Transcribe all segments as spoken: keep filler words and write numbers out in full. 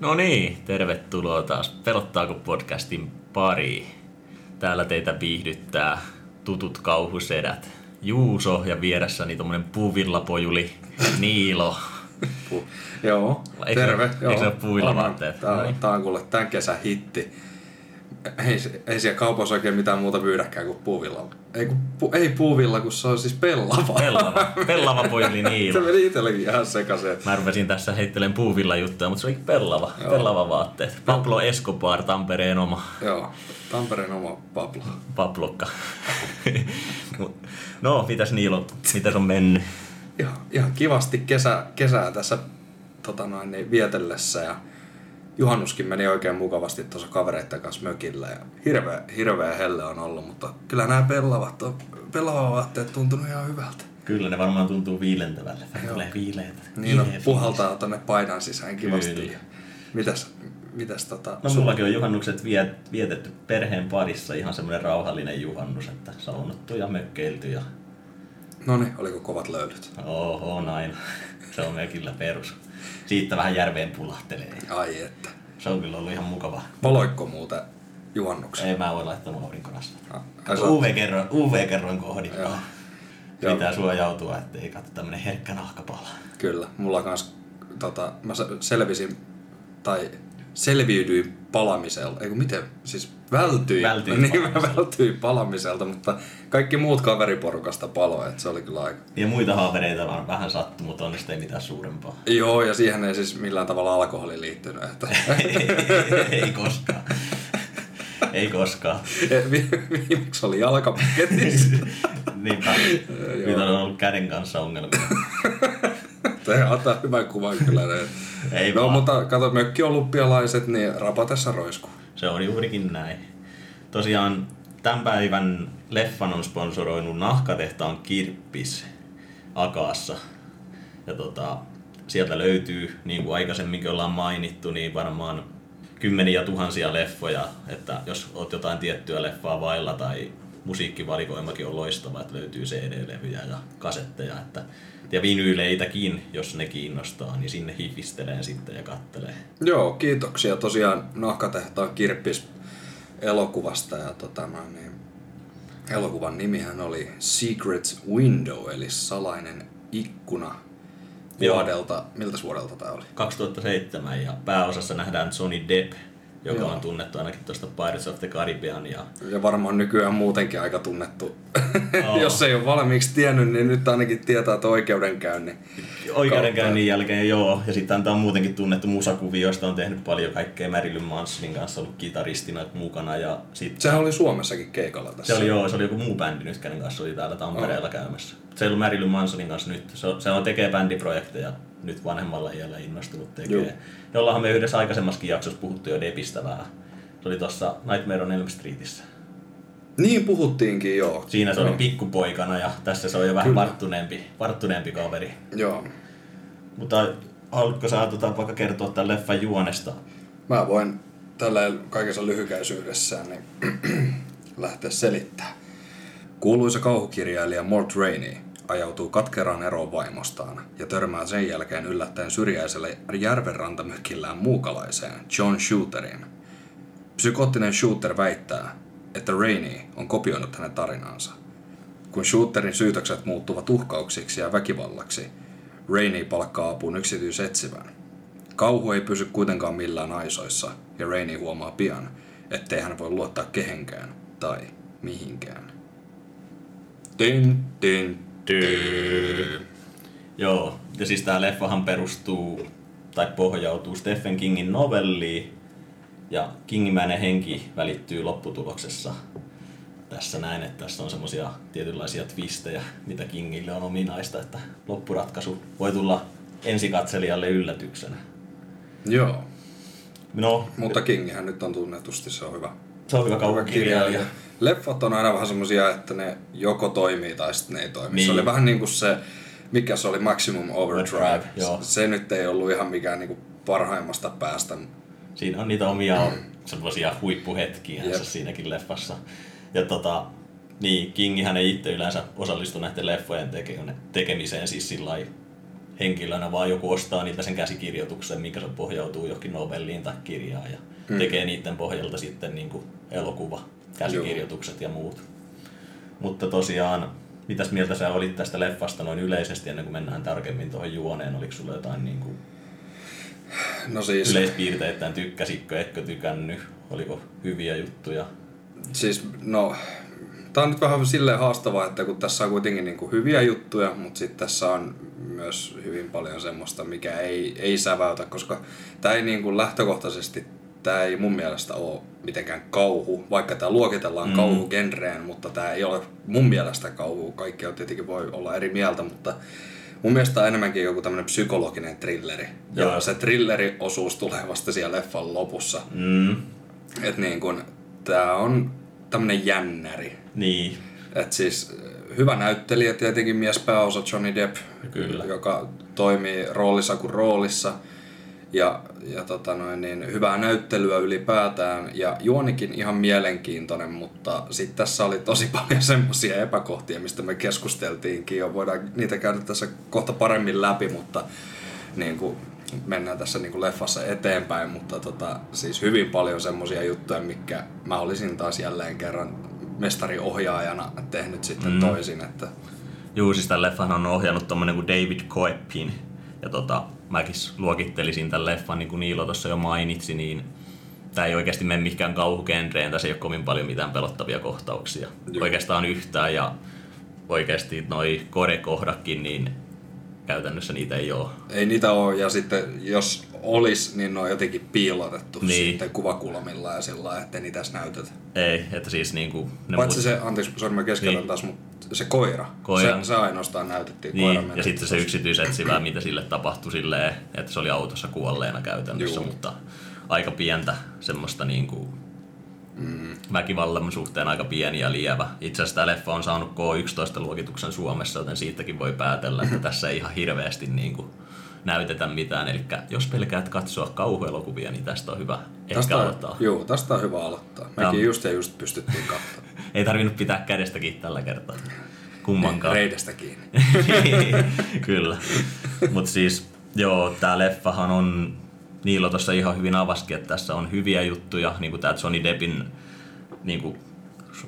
No niin, tervetuloa taas Pelottaako podcastin pariin. Täällä teitä viihdyttää tutut kauhusedät Juuso ja vieressäni tommonen puuvillapojuli Niilo. Pu- joo, eikö, terve. Eikö joo. Se ole puuvillavaatteet? Tää on kuule tämän kesän hitti. Ei, ei siellä kaupassa oikein mitään muuta myydäkään kuin puuvilla. Ei, pu, ei puuvilla, kun se on siis pellava. Pellava, pellava pojuli Niilo. Se meni itsellekin ihan sekaseen. Mä rupesin tässä heittelen puuvilla juttuja, mutta se oli pellava. Joo. Pellava vaatteet. Pablo Escobar, Tampereen oma. Joo, Tampereen oma Pablo. Pablokka. No, mitäs Niilo, mitäs on mennyt? Ihan, ihan kivasti kesä, kesää tässä tota noin, vietellessä ja... Juhannuskin meni oikein mukavasti tuossa kavereiden kanssa mökillä ja hirveä, hirveä helle on ollut, mutta kyllä nämä pellavat, pellavavaatteet tuntunut ihan hyvältä. Kyllä ne varmaan tuntuu viilentävälle. Tulee viileitä. Niin on, puhaltaa tonne paidan sisään kivasti. Kyllä. Mitäs, mitäs tota... No mullakin on juhannukset viet, vietetty perheen parissa, ihan semmoinen rauhallinen juhannus, että saunottu ja mökkeilty ja... Noniin, oliko kovat löydyt? Oho, näin. Se on mökillä perus. Siitä vähän järveen pulahtelee. Ai että. Se on kyllä ollut ihan mukava. Valoikko muuten juhannuksen? Ei, mä voi laittaa mun aurinkonasta. U V-kerroin, U V-kerroin kohdillaan. Pitää suojautua, ettei katso tämmönen herkkä nahkapala. Kyllä. Mulla kans, tota, mä selvisin, tai selviydyin palamisella. Eiku miten? Siis vältyin. Vältyin niin, mä vältyin palamiselta, mutta kaikki muut kaveriporukasta paloi, että se oli kyllä aika. Ja muita haavereita vaan vähän sattui, mutta onneksi ei mitään suurempaa. Joo, ja siihen ei siis millään tavalla alkoholi liittynyt. Että... ei, ei koskaan. Ei koskaan. Viimeksi oli jalkapaketissa. Niinpä. Nyt on ollut käden kanssa ongelmia. Tämä antaa hyvän kuvan kyllä. Ei no, vaan. Mutta kato, mökki on olympialaiset, niin rapatessa roiskuu. Se on juurikin näin. Tosiaan tämän päivän leffan on sponsoroinut Nahkatehtaan Kirppis Akaassa. Ja tota, sieltä löytyy, niin kuin aikaisemminkin ollaan mainittu, niin varmaan kymmeniä tuhansia leffoja. Että jos oot jotain tiettyä leffaa vailla tai musiikkivalikoimakin on loistava, että löytyy C D-levyjä ja kasetteja. Että ja vinyyleitäkin, jos ne kiinnostaa, niin sinne hifistelee sitten ja kattelee. Joo, kiitoksia tosiaan Nahkatehtaan Kirppis elokuvasta. Ja tota, niin, elokuvan nimihän oli Secret Window, eli Salainen Ikkuna. Vuodelta, miltäs vuodelta tämä oli? kaksituhattaseitsemän, ja pääosassa nähdään Johnny Depp, joka Joo. on tunnettu ainakin tuosta Pirates of the Caribbean. Ja... ja varmaan nykyään muutenkin aika tunnettu. Oh. Jos ei ole valmiiksi tiennyt, niin nyt ainakin tietää, että oikeudenkäynnin. Oikeudenkäynnin jälkeen, joo. Ja sitten tämä on muutenkin tunnettu musakuvioista, on tehnyt paljon kaikkea. Marilyn Mansonin kanssa ollut kitaristina mukana. Ja sit... sehän oli Suomessakin keikalla tässä. Se oli, joo, se oli joku muu bändi nyt, kenen kanssa oli täällä Tampereella oh. käymässä. Se ei ollut Marilyn Mansonin kanssa nyt. Se, se on tekee bändiprojekteja. Nyt vanhemmalla iällä innostunut tekee. Jollahan me yhdessä aikaisemmassakin jaksossa puhuttu jo Deppistä vähän. Se oli tuossa Nightmare on Elm Streetissä. Niin puhuttiinkin, joo. Siinä se joo. oli pikkupoikana ja tässä se on jo vähän varttuneempi, varttuneempi kaveri. Joo. Mutta haluatko sä tota, vaikka kertoa tämän leffan juonesta? Mä voin tällä kaikessa lyhykäisyydessään niin lähteä selittämään. Kuuluisa kauhukirjailija Mort Rainey ajautuu katkeraan eroon vaimostaan ja törmää sen jälkeen yllättäen syrjäiselle järvenrantamökillään muukalaiseen John Shooterin. Psykoottinen Shooter väittää, että Rainey on kopioinut hänen tarinaansa. Kun Shooterin syytökset muuttuvat uhkauksiksi ja väkivallaksi, Rainey palkkaa apuun yksityisetsivän. Kauhu ei pysy kuitenkaan millään aisoissa ja Rainey huomaa pian, ettei hän voi luottaa kehenkään tai mihinkään. Din, din. Tyy. Joo, ja siis tää leffahan perustuu tai pohjautuu Stephen Kingin novelliin ja kingimäinen henki välittyy lopputuloksessa tässä näin, että tässä on semmosia tietynlaisia twistejä, mitä Kingille on ominaista, että loppuratkaisu voi tulla ensikatselijalle yllätyksenä. Joo, no, mutta Kingihän nyt on tunnetusti, se on hyvä. Se on hyvä kauhukirjailija. leffat on aina vähän semmosia, että ne joko toimii tai sitten ne ei toimi. Niin. Se oli vähän niinku se, mikä se oli, Maximum Overdrive. Overdrive se, se nyt ei ollut ihan mikään niinku parhaimmasta päästä. Siinä on niitä omia mm. semmosia huippuhetkiä siinäkin leffassa. Ja tota, niin, Kingihän ei itse yleensä osallistu näiden leffojen teke- tekemiseen siis sillai henkilönä, vaan joku ostaa niitä sen käsikirjoituksen, mikä se pohjautuu johonkin novelliin tai kirjaan ja mm. tekee niiden pohjalta sitten niin kuin elokuva, käsikirjoitukset Joo. ja muut. Mutta tosiaan, mitäs mieltä sä olit tästä leffasta noin yleisesti, ennen kuin mennään tarkemmin tuohon juoneen, oliko sulla jotain niin kuin no siis... yleispiirteittäin, tykkäsitkö, etkö tykännyt, oliko hyviä juttuja? Siis, no... Tämä on nyt vähän silleen haastavaa, että kun tässä on kuitenkin niin kuin hyviä juttuja, mutta sitten tässä on myös hyvin paljon semmoista, mikä ei, ei säväytä, koska tämä ei niin kuin lähtökohtaisesti, tämä ei mun mielestä ole mitenkään kauhu, vaikka tämä luokitellaan mm. kauhugenreen, mutta tämä ei ole mun mielestä kauhu. Kaikki on tietenkin voi olla eri mieltä, mutta mun mielestä on enemmänkin joku tämmöinen psykologinen thrilleri. Joo. Ja se thrilleriosuus tulee vasta siellä leffan lopussa. Mm. Että niin kuin, tämä on... tämmönen jännäri. Niin. Et siis hyvä näyttelijä tietenkin, mies pääosa Johnny Depp, Kyllä. joka toimii roolissa kuin roolissa. Ja, ja tota noin, niin hyvää näyttelyä ylipäätään ja juonikin ihan mielenkiintoinen, mutta sitten tässä oli tosi paljon semmoisia epäkohtia, mistä me keskusteltiinkin ja voidaan niitä käydä tässä kohta paremmin läpi, mutta niin kuin mennään tässä niin kuin leffassa eteenpäin, mutta tota, siis hyvin paljon semmoisia juttuja, mitkä mä olisin taas jälleen kerran mestariohjaajana tehnyt sitten mm. toisin. Että... Juu, siis tämän leffan on ohjannut tommonen kuin David Koeppin. Ja tota, mäkin luokittelisin tämän leffan, niin kuin Niilo tuossa jo mainitsi, niin tää ei oikeasti mene mikään kauhugenreen, tässä ei ole kovin paljon mitään pelottavia kohtauksia. Juh. Oikeastaan yhtään ja oikeasti noi kodekohdatkin, niin käytännössä niitä ei ole. Ei niitä ole, ja sitten jos olisi, niin ne on jotenkin piilotettu niin. sitten kuvakulmilla ja sillä lailla, ettei niitä näytetä. Ei, että siis niinku... Paitsi se, anteeksi, sorry, mä keskeytän niin. taas, mutta se koira, koira. Se, se ainoastaan näytettiin. Niin, koira ja sitten se yksityisetsivä, mitä sille tapahtui silleen, että se oli autossa kuolleena käytännössä, Juu. mutta aika pientä semmoista niinku... Mm. väkivallan suhteen aika pieni ja lievä. Itse asiassa tämä leffa on saanut K yksitoista-luokituksen Suomessa, joten siitäkin voi päätellä, että tässä ei ihan hirveästi niin kuin näytetä mitään. Eli jos pelkäät katsoa kauhuelokuvia, niin tästä on hyvä tästä ehkä on, aloittaa. Joo, tästä on hyvä aloittaa. Mekin no. just ja just pystyttiin katsomaan. Ei tarvinnut pitää kädestä kiinni tällä kertaa. Kummankaan. Reidestä kiinni. Kyllä. Mutta siis, joo, tämä leffahan on... Niilo tuossa ihan hyvin avasikin, että tässä on hyviä juttuja, niin kuin tämä Johnny Deppin niin kuin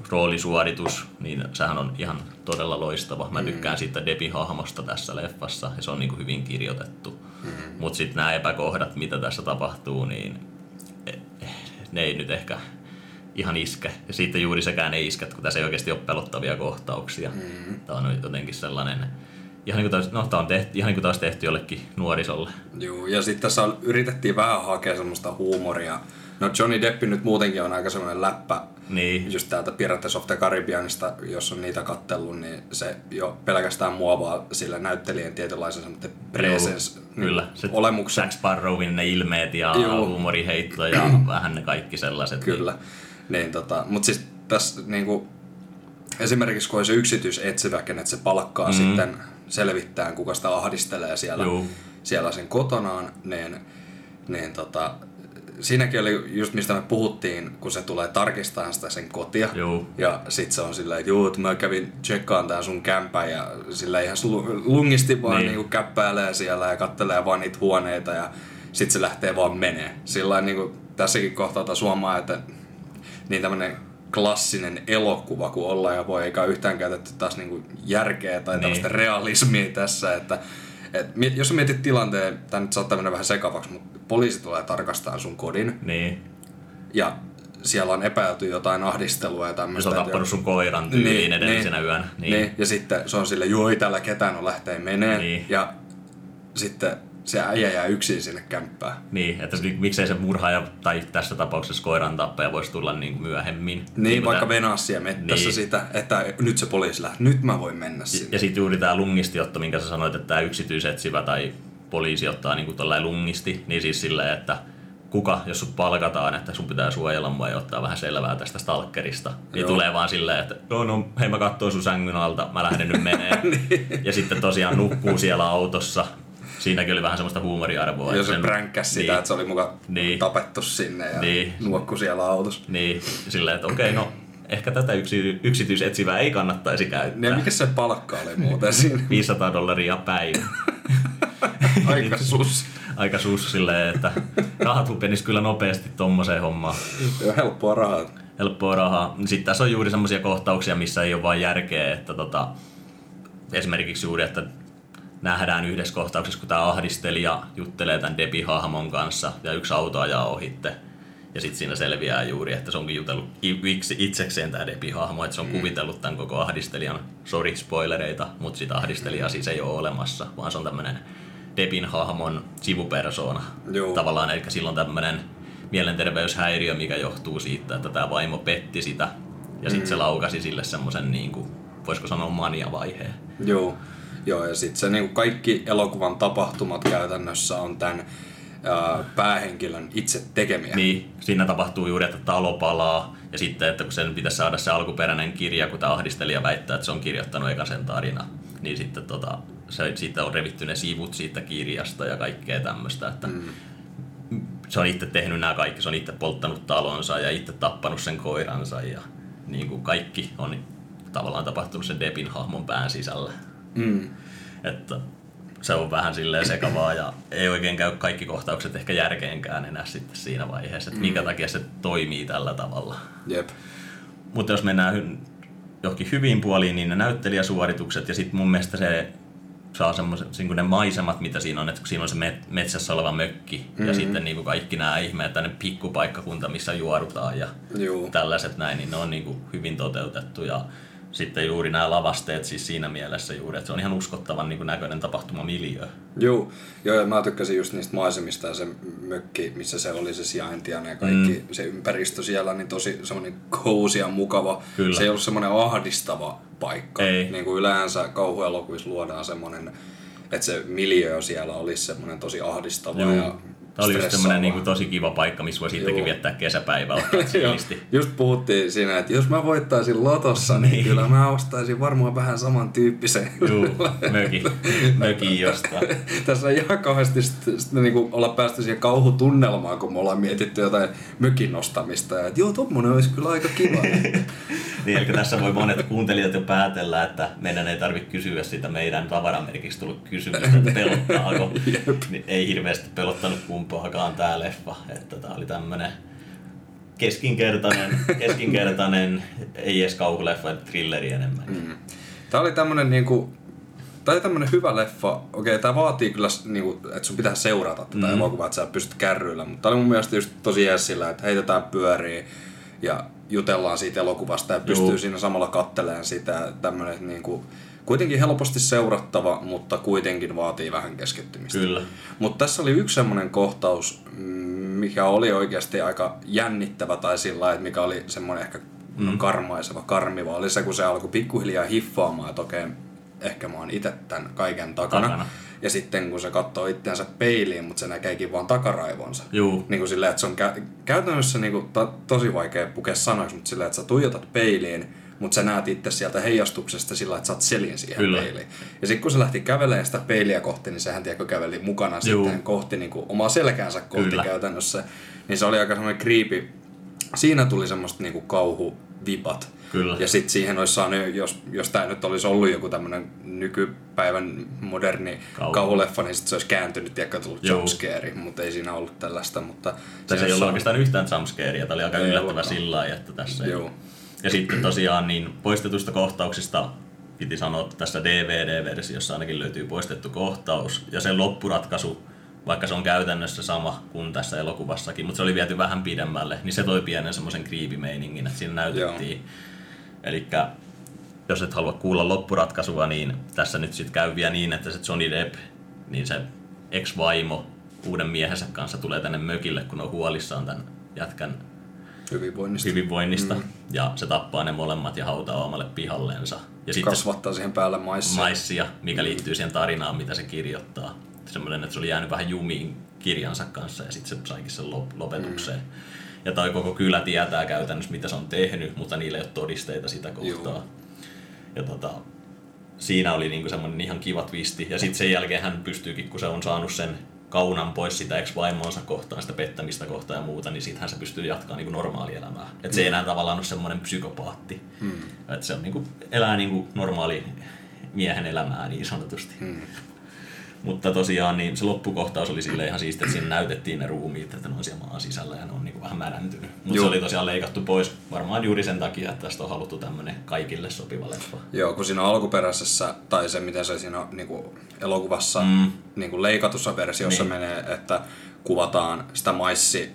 roolisuoritus, niin sehän on ihan todella loistava. Mä tykkään siitä Deppin hahmosta tässä leffassa ja se on niin kuin hyvin kirjoitettu. Mm-hmm. Mutta sitten nämä epäkohdat, mitä tässä tapahtuu, niin ne ei nyt ehkä ihan iske. Ja siitä juuri sekään ei iske, kun tässä ei oikeasti ole pelottavia kohtauksia. Mm-hmm. Tämä on jotenkin sellainen... Ihan niin kuin taas, no, tää on tehty, ihan niin kuin taas tehty jollekin nuorisolle. Joo, ja sitten tässä yritettiin vähän hakea semmoista huumoria. No Johnny Depp nyt muutenkin on aika semmoinen läppä. Niin. Just täältä Pirates of the Caribbeanista, jos on niitä kattellut, niin se jo pelkästään muovaa sillä näyttelijän tietynlaisen semmoinen presence. Kyllä, se olemuksen. Jack Sparrowin ne ilmeet ja Joo. huumoriheitto ja vähän ne kaikki sellaiset. Kyllä, niin, niin tota, mut siis tässä niinku... Esimerkiksi kun on se yksityisetsivä, että se palkkaa mm. sitten selvittämään, kuka sitä ahdistelee siellä, siellä sen kotonaan, niin, niin tota, siinäkin oli just mistä me puhuttiin, kun se tulee tarkistamaan sitä sen kotia. Juu. Ja sit se on silleen, että juu, mä kävin tsekkaan tää sun kämpän ja sillä ihan lungisti vaan niin. Niin käppäilee siellä ja kattelee vaan niitä huoneita ja sit se lähtee vaan menee. Sillä niin tässäkin kohtaa suomaa, että niin tämmönen klassinen elokuva, kun ollaan ja voi, eikä yhtään käytetty taas niinku järkeä tai tällaista niin. realismia tässä, että et, jos mietit tilanteen, tämä nyt saattaa mennä vähän sekavaksi, mutta poliisi tulee tarkastamaan sun kodin niin. ja siellä on epäilty jotain ahdistelua ja tämmöistä. Ja sä oot tappanut sun koiran tyyliin niin, edellisenä niin, yönä. Niin. Niin. Ja sitten se on silleen, joo ei tällä ketään on lähtee meneen niin. ja sitten se äijä jää yksin sinne kämppään. Niin, että miksei se murhaaja tai tässä tapauksessa koiran tappaja voisi tulla niin myöhemmin. Niin, niin vaikka tämän... venassia mettässä niin. sitä, että nyt se poliisi lähtee, nyt mä voin mennä sinne. Ja sitten juuri tämä lungistiotto, minkä sä sanoit, että tämä yksityisetsivä tai poliisi ottaa niin kuin lungisti, niin siis silleen, että kuka, jos sut palkataan, että sun pitää suojella mua ja ottaa vähän selvää tästä stalkerista, niin Joo. tulee vaan silleen, että no no, hei mä katsoin sun sängyn alta, mä lähden nyt menee. Niin. Ja sitten tosiaan nukkuu siellä autossa. Siinäkin oli vähän semmoista huumoriarvoa. Jos se pränkkäs sitä, niin, että se oli muka niin, tapettu sinne ja niin, nuokkui siellä autossa. Niin, silleen, että okei, okay, no ehkä tätä yksi, yksityisetsivää ei kannattaisi käyttää. Ja mikä se palkka oli muuten siinä? viisisataa dollaria päivä. Aika sus. Aika sus silleen, että rahat hupenisi kyllä nopeasti tommoseen hommaan. Joo, helppoa rahaa. Helppoa rahaa. Sitten tässä on juuri semmoisia kohtauksia, missä ei ole vain järkeä, että tota, esimerkiksi juuri, että nähdään yhdessä kohtauksessa, kun tämä ahdistelija juttelee tämän Debbie-hahmon kanssa ja yksi auto ajaa ohitte. Ja sitten siinä selviää juuri, että se onkin jutellut itsekseen tämä Debbie-hahmo, että se on mm. kuvitellut tämän koko ahdistelijan, sorry spoilereita, mutta sitä ahdistelijaa siis ei ole olemassa, vaan se on tämmöinen Debbie-hahmon sivupersoona. Joo. Tavallaan, eli silloin tämmöinen mielenterveyshäiriö, mikä johtuu siitä, että tämä vaimo petti sitä ja sitten mm. se laukasi sille semmoisen, niin kuin, voisiko sanoa mania-vaiheen. Joo. Joo, ja sitten se niin kaikki elokuvan tapahtumat käytännössä on tämän ää, päähenkilön itse tekemiä. Niin, siinä tapahtuu juuri, että talo palaa ja sitten, että kun sen pitäisi saada se alkuperäinen kirja, kun tämä ahdistelija väittää, että se on kirjoittanut ekan sen tarina, niin sitten tota, se, siitä on revitty ne sivut siitä kirjasta ja kaikkea tämmöistä, että mm. se on itse tehnyt nämä kaikki, se on itse polttanut talonsa ja itse tappanut sen koiransa ja niin kuin kaikki on tavallaan tapahtunut sen Debbin hahmon pään sisällä. Mm. Että se on vähän silleen sekavaa ja ei oikein käy kaikki kohtaukset ehkä järkeenkään enää sitten siinä vaiheessa, että minkä takia se toimii tällä tavalla. Jep. Mutta jos mennään johonkin hyviin puoliin, niin ne näyttelijäsuoritukset ja sitten mun mielestä se saa semmoiset niin ne maisemat, mitä siinä on, että siinä on se met- metsässä oleva mökki mm-hmm. ja sitten niin kuin kaikki nämä ihmeet, tämmöinen pikkupaikkakunta, missä juorutaan ja Juu. tällaiset näin, niin ne on niin kuin hyvin toteutettu ja sitten juuri nämä lavasteet siis siinä mielessä juuri, että se on ihan uskottavan niin kuin näköinen tapahtumamiljöö. Joo, joo, ja mä tykkäsin just niistä maisemista ja se mökki, missä se oli se sijainti ja ne kaikki, mm. se ympäristö siellä, niin tosi semmoinen cozy ja mukava. Kyllä. Se ei ollut semmoinen ahdistava paikka. Ei. Niin kuin yleensä kauhuelokuvissa luodaan semmoinen, että se miljöö siellä olisi semmoinen tosi ahdistava joo. ja tämä oli just tämmönen niin kuin tosi kiva paikka, missä voi siitäkin viettää kesäpäivää. Just puhuttiin siinä, että jos mä voittaisin lotossa, niin, niin kyllä mä ostaisin varmaan vähän samantyyppisen. Joo, möki. Möki jostain. Tässä ei ihan kauheasti niin olla päästy siihen kauhutunnelmaan, kun me ollaan mietitty jotain mökin ostamista. Että joo, tommonen olisi kyllä aika kiva. Niin, eli tässä voi monet kuuntelijat jo päätellä, että meidän ei tarvitse kysyä sitä meidän tavaramerkiksi tullut kysymystä, että pelottaako. Niin, ei hirveästi pelottanut kumpaakaan tää leffa. Että tää oli tämmönen keskinkertainen, keskinkertainen ei edes kauhuleffa, thrilleri enemmän. Mm. Tää oli tämmönen niinku, tää oli tämmönen hyvä leffa. Okei, tää vaatii kyllä, niinku, että sun pitää seurata tätä mm. elokuvaa, että sä pystyt kärryillä. Mutta tää oli mun mielestä just tosi jees sillä, että heitetään pyöriä ja jutellaan siitä elokuvasta ja pystyy Juu. siinä samalla katteleen sitä. Tämmönen niinku kuitenkin helposti seurattava, mutta kuitenkin vaatii vähän keskittymistä. Kyllä. Mutta tässä oli yksi semmoinen kohtaus, mikä oli oikeasti aika jännittävä tai sillä, että mikä oli semmoinen ehkä mm. karmaiseva, karmiva. Oli se, kun se alkoi pikkuhiljaa hiffaamaan, että okei, ehkä mä oon itse tämän kaiken takana. takana. Ja sitten kun se katsoo itseänsä peiliin, mutta se näkeekin vaan takaraivonsa. Juu. Niin kuin silleen, että se on kä- käytännössä niin kuin ta- tosi vaikea pukea sanoiksi, mutta silleen, että sä tuijotat peiliin, mutta sä näet itse sieltä heijastuksesta sillä, että sä oot selin siihen Kyllä. peiliin. Ja sitten kun se lähti kävelemään sitä peiliä kohti, niin sehän tiedätkö käveli mukana Juu. sitten kohti niin kuin omaa selkäänsä kohti Kyllä. käytännössä. Niin se oli aika semmoinen creepy. Siinä tuli semmoista niin kuin kauhuvipat. Kyllä. Ja sitten siihen olisi saanut, jos, jos tämä nyt olisi ollut joku tämmöinen nykypäivän moderni Kauhu. kauhuleffa, niin sitten se olisi kääntynyt ja tullut jumpscare, mutta ei siinä ollut tällaista. Mutta tässä ei ollut saanut oikeastaan yhtään jumpscarea, tämä oli aika ei yllättävä ollut. Sillä lailla, että tässä ei Joo. Ja sitten tosiaan niin poistetuista kohtauksista piti sanoa, että tässä D V D-versiossa ainakin löytyy poistettu kohtaus. Ja sen loppuratkaisu, vaikka se on käytännössä sama kuin tässä elokuvassakin, mutta se oli viety vähän pidemmälle, niin se toi pienen semmoisen kriipimeiningin, että siinä näytettiin. Eli jos et halua kuulla loppuratkaisua, niin tässä nyt sitten käy vielä niin, että se Johnny Depp, niin se ex-vaimo uuden miehensä kanssa tulee tänne mökille, kun on huolissaan tämän jätkän hyvinvoinnista, hyvinvoinnista. Mm. ja se tappaa ne molemmat ja hautaa omalle pihallensa. Ja kasvattaa sitten siihen päälle maissia. maissia, mikä liittyy siihen tarinaan, mitä se kirjoittaa. semmoinen, että se oli jäänyt vähän jumiin kirjansa kanssa ja sitten se saikin sen lop- lopetukseen. Mm. Ja tai koko kylä tietää käytännössä, mitä se on tehnyt, mutta niillä ei ole todisteita sitä kohtaa. Juu. Ja tota, siinä oli niinku semmoinen ihan kiva twisti. Ja sitten sen jälkeen hän pystyykin, kun se on saanut sen kaunan pois sitä ex-vaimoonsa kohtaan, sitä pettämistä kohtaan ja muuta, niin siitähän se pystyy jatkamaan niinku normaalielämää. Et se ei enää tavallaan ole semmoinen psykopaatti. Mm. Et se on niinku, elää niinku normaali miehen elämää niin sanotusti. Mm. Mutta tosiaan niin se loppukohtaus oli sille ihan siistiä, että siinä näytettiin ne ruumiit, että ne on siellä maan sisällä ja ne on niinku vähän märäntynyt. Mutta se oli tosiaan leikattu pois varmaan juuri sen takia, että tästä on haluttu tämmönen kaikille sopiva leffa. Joo, kun siinä alkuperäisessä, tai se mitä se siinä niinku elokuvassa mm. niinku leikatussa versiossa niin menee, että kuvataan sitä maissi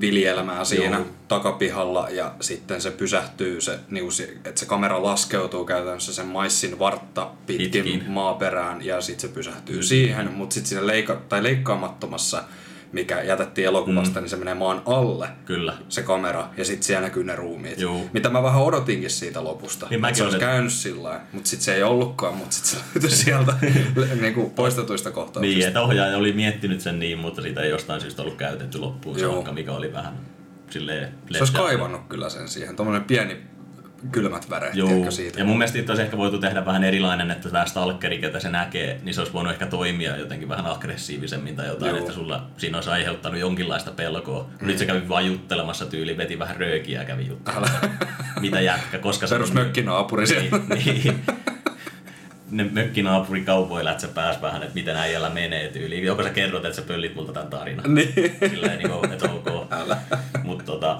viljelmää siinä Joo. takapihalla ja sitten se pysähtyy, se, niinku, että se kamera laskeutuu käytännössä sen maissin vartta pitkin, pitkin. maaperään ja sitten se pysähtyy mm. siihen, mutta sitten siinä leika- tai leikkaamattomassa, mikä jätettiin elokuvasta, mm. niin se menee maan alle Kyllä. se kamera ja sitten siellä näkyy ne ruumiit, Juu. mitä mä vähän odotinkin siitä lopusta, niin että se olisi käynyt sillä mutta sitten se ei ollutkaan, mutta sitten se löytyi sieltä niinku poistetuista kohtauksista. Niin, että ohjaaja oli miettinyt sen niin, mutta siitä ei jostain syystä ollut käytetty loppuun saakka, mikä oli vähän silleen... Se olisi kaivannut kyllä sen siihen, tommonen pieni kylmät väreet ehkä siitä. Ja mun mielestä olisi ehkä voitu tehdä vähän erilainen, että tämä stalkeri, ketä se näkee, niin se olisi voinut ehkä toimia jotenkin vähän aggressiivisemmin tai jotain, Joo. että sulla siinä olisi aiheuttanut jonkinlaista pelkoa. Mm. Nyt se kävi vaan juttelemassa tyyliin, veti vähän röökiä ja kävi juttelemassa. Mitä jätkä, koska se... Perusmökkinaapuri siellä. Niin, niin. Ne mökkinaapuri kaupoilat se pääsi vähän, että miten äijällä menee tyyliin. Joko sä kerrot, että sä pöllit multa tämän tarinan. Niin. Silleen, että ok. Älä. Mut tota...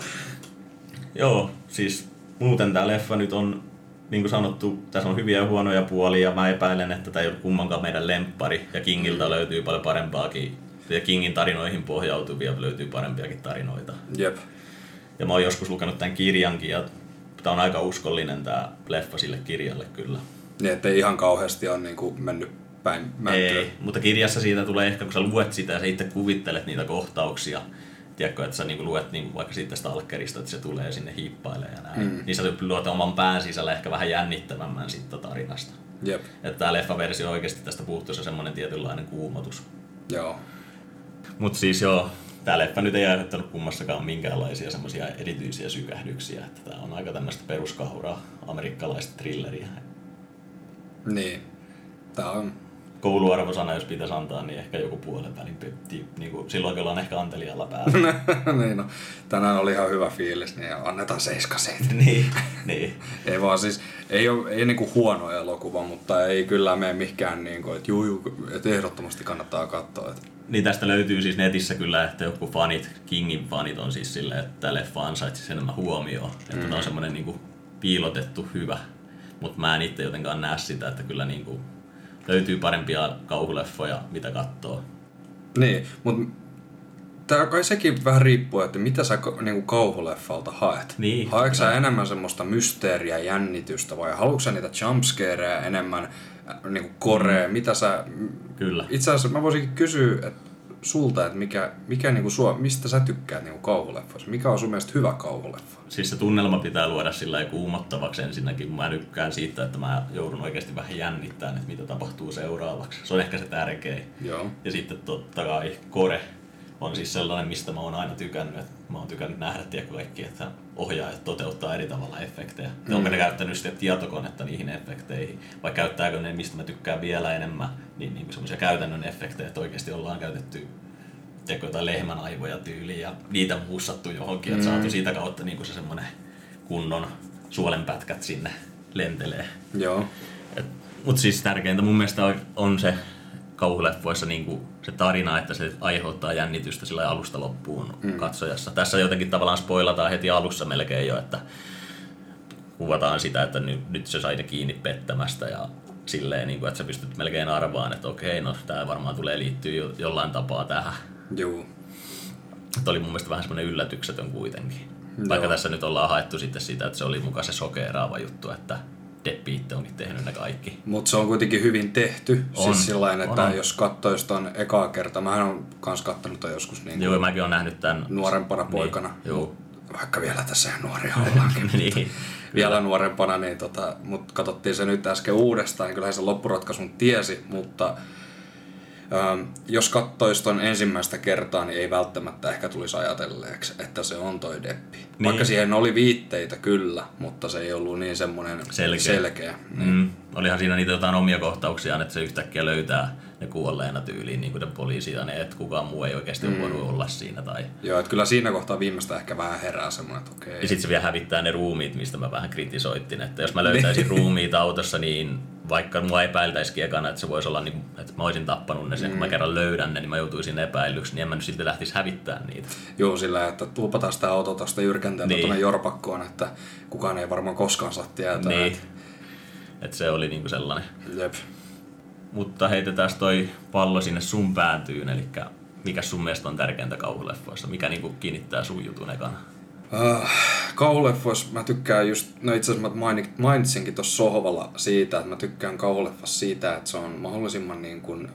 Joo, siis... Muuten tämä leffa nyt on, niin kuin sanottu, tässä on hyviä ja huonoja puolia. Mä epäilen, että tämä ei ole kummankaan meidän lemppari. Ja Kingiltä löytyy paljon parempaakin. Ja Kingin tarinoihin pohjautuvia löytyy parempiakin tarinoita. Jep. Ja mä oon joskus lukenut tämän kirjankin. Ja tämä on aika uskollinen tämä leffa sille kirjalle kyllä. Niin, ettei ihan kauheasti ole niin kuin mennyt päin mäntyä. Ei, mutta kirjassa siitä tulee ehkä, kun sä luet sitä ja sä itse kuvittelet niitä kohtauksia. Tiedätkö, että sä niinku luet niinku vaikka siitä stalkerista, että se tulee sinne hiippailemaan ja näin. Mm. Niin sä luot oman pään sisällä ehkä vähän jännittävämmän siitä tarinasta. Jep. Että tää leffaversio oikeesti tästä puuttuisi semmonen tietynlainen kuumotus. Joo. Mut siis joo, tää leffa nyt ei aiheuttanut kummassakaan minkäänlaisia semmosia erityisiä sykähdyksiä. Että tää on aika tämmöstä peruskahuraa amerikkalaista thrilleriä. Niin. Tää on... Kouluarvosana, jos pitäisi antaa, niin ehkä joku puolen välin. Niin silloinkin ollaan ehkä antelijalla päällä. Niin, no, tänään oli ihan hyvä fiilis, niin annetaan seiska siitä. Niin, niin. Ei vaan siis, ei ole ei niinku huono elokuva, mutta ei kyllä mene mikään, niinku, että et ehdottomasti kannattaa katsoa. Et. Niin tästä löytyy siis netissä kyllä, että joku fanit, Kingin fanit on siis silleen, että leffa ansaitsisi enemmän huomioon. Että mm. tämä on semmoinen niinku piilotettu hyvä, mutta mä en itse jotenkaan näe sitä, että kyllä niinku... Löytyy parempia kauhuleffoja, mitä katsoo. Niin, mutta tämä kai sekin vähän riippuu, että mitä sä niinku kauhuleffalta haet. Niin, haetko sä enemmän semmoista mysteeriä, jännitystä vai haluatko sä niitä jumpscareja enemmän, niinku korea, mm. mitä sä... Kyllä. Itse asiassa mä voisinkin kysyä että sulta, että mikä, mikä niinku sua, mistä sä tykkäät niinku kauhuleffoissa? Mikä on sun mielestä hyvä kauhuleffa? Siis se tunnelma pitää luoda sillä lailla kuumottavaksi ensinnäkin. Mä tykkään siitä, että mä joudun oikeasti vähän jännittämään, että mitä tapahtuu seuraavaksi. Se on ehkä se tärkein. Joo. Ja sitten totta kai kore on siis sellainen, mistä mä oon aina tykännyt. Mä oon tykännyt nähdä tiedä kaikki, että ohjaajat toteuttaa eri tavalla efektejä. Mm. Onko ne käyttänyt sitä tietokonetta niihin efekteihin? Vai käyttääkö ne, mistä mä tykkään vielä enemmän, niin, niin semmoisia käytännön efektejä, että oikeasti ollaan käytetty tiedä, jotain lehmän aivoja tyyliin ja niitä pussattu johonkin, että mm. saatu siitä kautta niin se semmoinen kunnon suolenpätkät sinne lentelee. Joo. Mutta siis tärkeintä mun mielestä on se, kauhuleffoissa niin se tarina, että se aiheuttaa jännitystä sillä alusta loppuun mm. katsojassa. Tässä jotenkin tavallaan spoilataan heti alussa melkein jo, että kuvataan sitä, että nyt, nyt se sai ne kiinni pettämästä ja silleen, niin kuin, että sä pystyt melkein arvaan, että okei, no tää varmaan tulee liittyä jo, jollain tapaa tähän. Joo. Tämä oli mun mielestä vähän semmoinen yllätyksetön kuitenkin. Joo. Vaikka tässä nyt ollaan haettu sitten sitä, että se oli mukaan se sokeeraava juttu, että Deppiitte onkin tehnyt ne kaikki. Mutta se on kuitenkin hyvin tehty. On. Siis sillain, että on. Jos katsoisi ton ekaa kertaa, mähän oon kans kattonut ton joskus niin joo, mäkin oon nähnyt tän nuorempana niin, poikana. Joo. Vaikka vielä tässä nuoria ollaankin. Niin. Vielä nuorempana, niin tota, mut katsottiin se nyt äsken uudestaan, niin kyllähän se loppuratkaisun tiesi, mutta ähm, jos kattoisi ton ensimmäistä kertaa, niin ei välttämättä ehkä tulisi ajatelleeksi, että se on toi Deppi. Niin. Vaikka siihen oli viitteitä kyllä, mutta se ei ollut niin semmoinen selkeä. selkeä niin. Mm. Olihan siinä niitä jotain omia kohtauksiaan, että se yhtäkkiä löytää ne kuolleena tyyliin, niin kuin ne poliisia, ne, että kukaan muu ei oikeasti mm. voinut olla siinä. Tai... Joo, että kyllä siinä kohtaa viimeistä ehkä vähän herää semmoinen, että okei. Ja sitten se vielä hävittää ne ruumiit, mistä mä vähän kritisoittin, että jos mä löytäisin ruumiit autossa, niin vaikka mua epäiltäisikin ekana, että se voisi olla, niin, että mä olisin tappanut ne sen, mm. kun mä kerran löydän ne, niin mä joutuisin epäillyksi, niin en mä nyt silti lähtisi hävittämään niitä. Joo, sillä että tuupataan sitä autoa tuosta jyrkänteeltä niin. tuonne jorpakkoon, että kukaan ei varmaan koskaan saa tietää. Niin. Että... Et se oli niinku sellainen. Jep. Mutta heitetään toi pallo sinne sun pääntyyn, eli mikä sun mielestä on tärkeintä kauhuleffoissa? Mikä niinku kiinnittää sun jutun ekana? Äh, kauhuleffoissa mä tykkään just, no itse asiassa mä mainitsinkin tuossa sohvalla siitä, että mä tykkään kauhuleffassa siitä, että se on mahdollisimman niin kun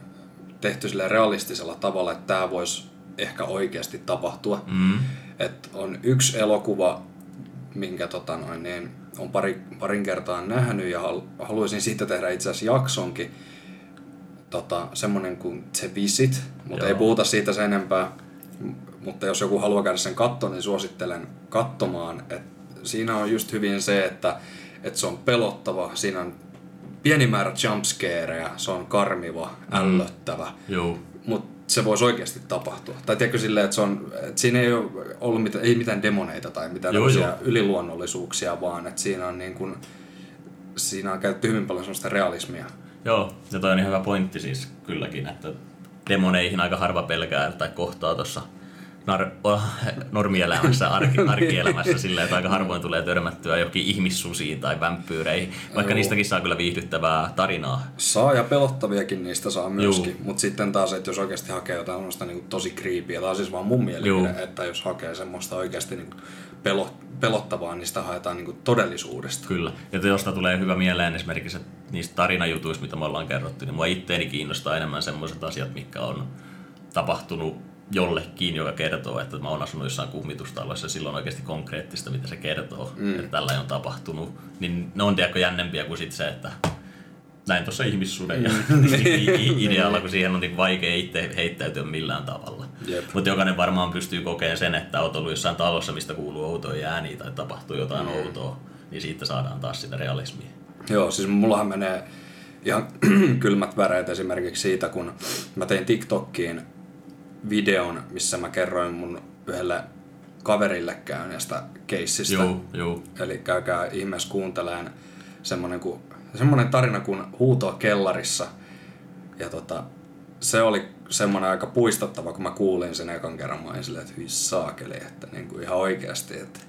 tehty silleen realistisella tavalla, että tää voisi ehkä oikeasti tapahtua. Mm. Että on yksi elokuva, minkä tota noin niin, on pari, parin kertaan nähnyt ja haluaisin siitä tehdä itse asiassa jaksonkin. Tota, semmonen kuin The Visit, mutta ei puhuta siitä sen enempää. Mutta jos joku haluaa käydä sen kattoon, niin suosittelen katsomaan. Et siinä on just hyvin se, että et se on pelottava. Siinä on pieni määrä jumpscareja, se on karmiva, ällöttävä. Mm. Mutta se voisi oikeasti tapahtua. Tai tiedätkö silleen, että, se on, että siinä ei ole ollut mitään, ei mitään demoneita tai mitään joo, joo. yliluonnollisuuksia, vaan että siinä on, niin kun, siinä on käytetty hyvin paljon sellaista realismia. Joo, ja toi on ihan hyvä pointti siis kylläkin, että demoneihin aika harva pelkää tai kohtaa tuossa nar- oh, normielämässä, arki- arkielämässä silleen, että aika harvoin tulee törmättyä jokin ihmissusiin tai vampyyreihin, vaikka joo. niistäkin saa kyllä viihdyttävää tarinaa. Saa ja pelottaviakin niistä saa myöskin, mutta sitten taas, että jos oikeasti hakee jotain semmoista niin tosi kriipiä, tai siis vaan mun mielipide, että jos hakee semmoista oikeasti niin pelot. pelottavaa, niistä haetaan niinku todellisuudesta. Kyllä. Ja josta tulee hyvä mieleen esimerkiksi niistä tarinajutuista, mitä me ollaan kerrottu, niin mua itteeni kiinnostaa enemmän semmoiset asiat, mitkä on tapahtunut jollekin, joka kertoo, että mä oon asunut jossain kummitustaloissa ja sillä on oikeasti konkreettista, mitä se kertoo, mm. että tällä on tapahtunut. Niin ne on tiedäkö jännempiä kuin sit se, että näin tuossa ihmissuden ja idealla, kun siihen on vaikea itse heittäytyä millään tavalla. Jep. Mutta jokainen varmaan pystyy kokemaan sen, että olet ollut jossain talossa, mistä kuuluu outoja ääniä tai tapahtuu jotain mm. outoa, niin siitä saadaan taas sitä realismia. Joo, siis mullahan menee ihan kylmät väreet esimerkiksi siitä, kun mä tein TikTokiin videon, missä mä kerroin mun yhdelle kaverille käyneestä keissistä. Joo, joo. Eli käykää ihmeessä kuunteleen semmoinen kuin semmoinen tarina kuin Huutoa kellarissa. Ja tota, se oli semmoinen aika puistattava, kun mä kuulin sen ekan kerran. Mä olin silleen, että hyi saakeli, että niinku ihan oikeasti. Että,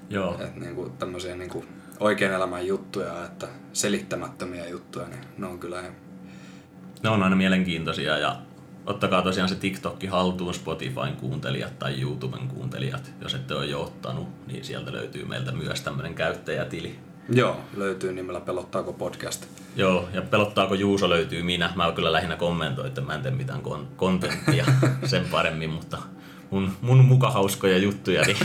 että niinku tämmöisiä niinku oikean elämän juttuja, että selittämättömiä juttuja, niin ne on kyllä... Ne on aina mielenkiintoisia ja ottakaa tosiaan se TikTokki haltuun, Spotifyn kuuntelijat tai YouTuben kuuntelijat. Jos ette ole jo ottanut, niin sieltä löytyy meiltä myös tämmöinen käyttäjätili. Joo, löytyy nimellä Pelottaako Podcast. Joo, ja Pelottaako Juuso löytyy minä. Mä kyllä lähinnä kommentoin, että mä en tee mitään kon- kontenttia sen paremmin, mutta mun, mun muka hauskoja juttuja niin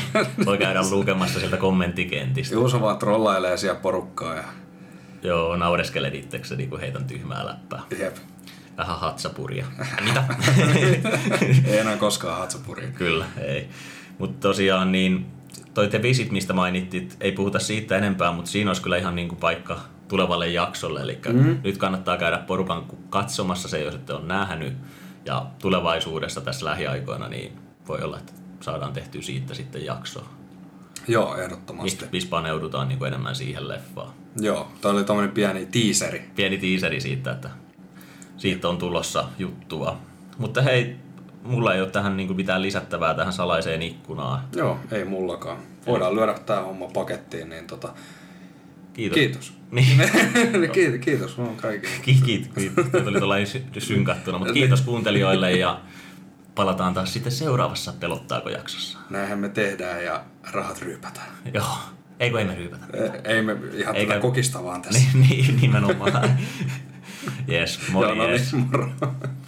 voi käydä lukemassa sieltä kommenttikentistä. Juuso vaan trollailee siellä porukkaa. Ja... Joo, naureskelet itsekseni, kun heitän tyhmää läppää. Jep. Vähän hatsapuria. Mitä? Ei enää koskaan hatsapuria. Kyllä, ei. Mutta tosiaan niin... Toi The Visit, mistä mainittit, ei puhuta siitä enempää, mutta siinä olisi kyllä ihan niinku paikka tulevalle jaksolle. Eli mm-hmm. nyt kannattaa käydä porukan katsomassa se, jos ette ole nähnyt. Ja tulevaisuudessa tässä lähiaikoina niin voi olla, että saadaan tehtyä siitä sitten jaksoa. Joo, ehdottomasti. Missä paneudutaan niinku enemmän siihen leffaan. Joo, toi oli tommonen pieni tiiseri. Pieni tiiseri siitä, että siitä on tulossa juttua. Mutta hei... Mulla ei ole tähän niin kuin mitään lisättävää tähän salaiseen ikkunaan. Joo, ei mullakaan. Voidaan lyödä tää homma pakettiin, niin tota... Kiitos. Kiitos. Kiitos, kiitos vaan kaikille. Kiitos, kiitos. Tämä oli tuollainen synkattuna, mutta kiitos kuuntelijoille ja palataan taas sitten seuraavassa Pelottaako jaksossa. Näinhän me tehdään ja rahat ryypätään. Joo. Eikö ei me ryypätä? Ei, ei me ihan Eikä... tätä kokista vaan tässä. Niin, nimenomaan. Jes, moro. Joo, no niin, moro.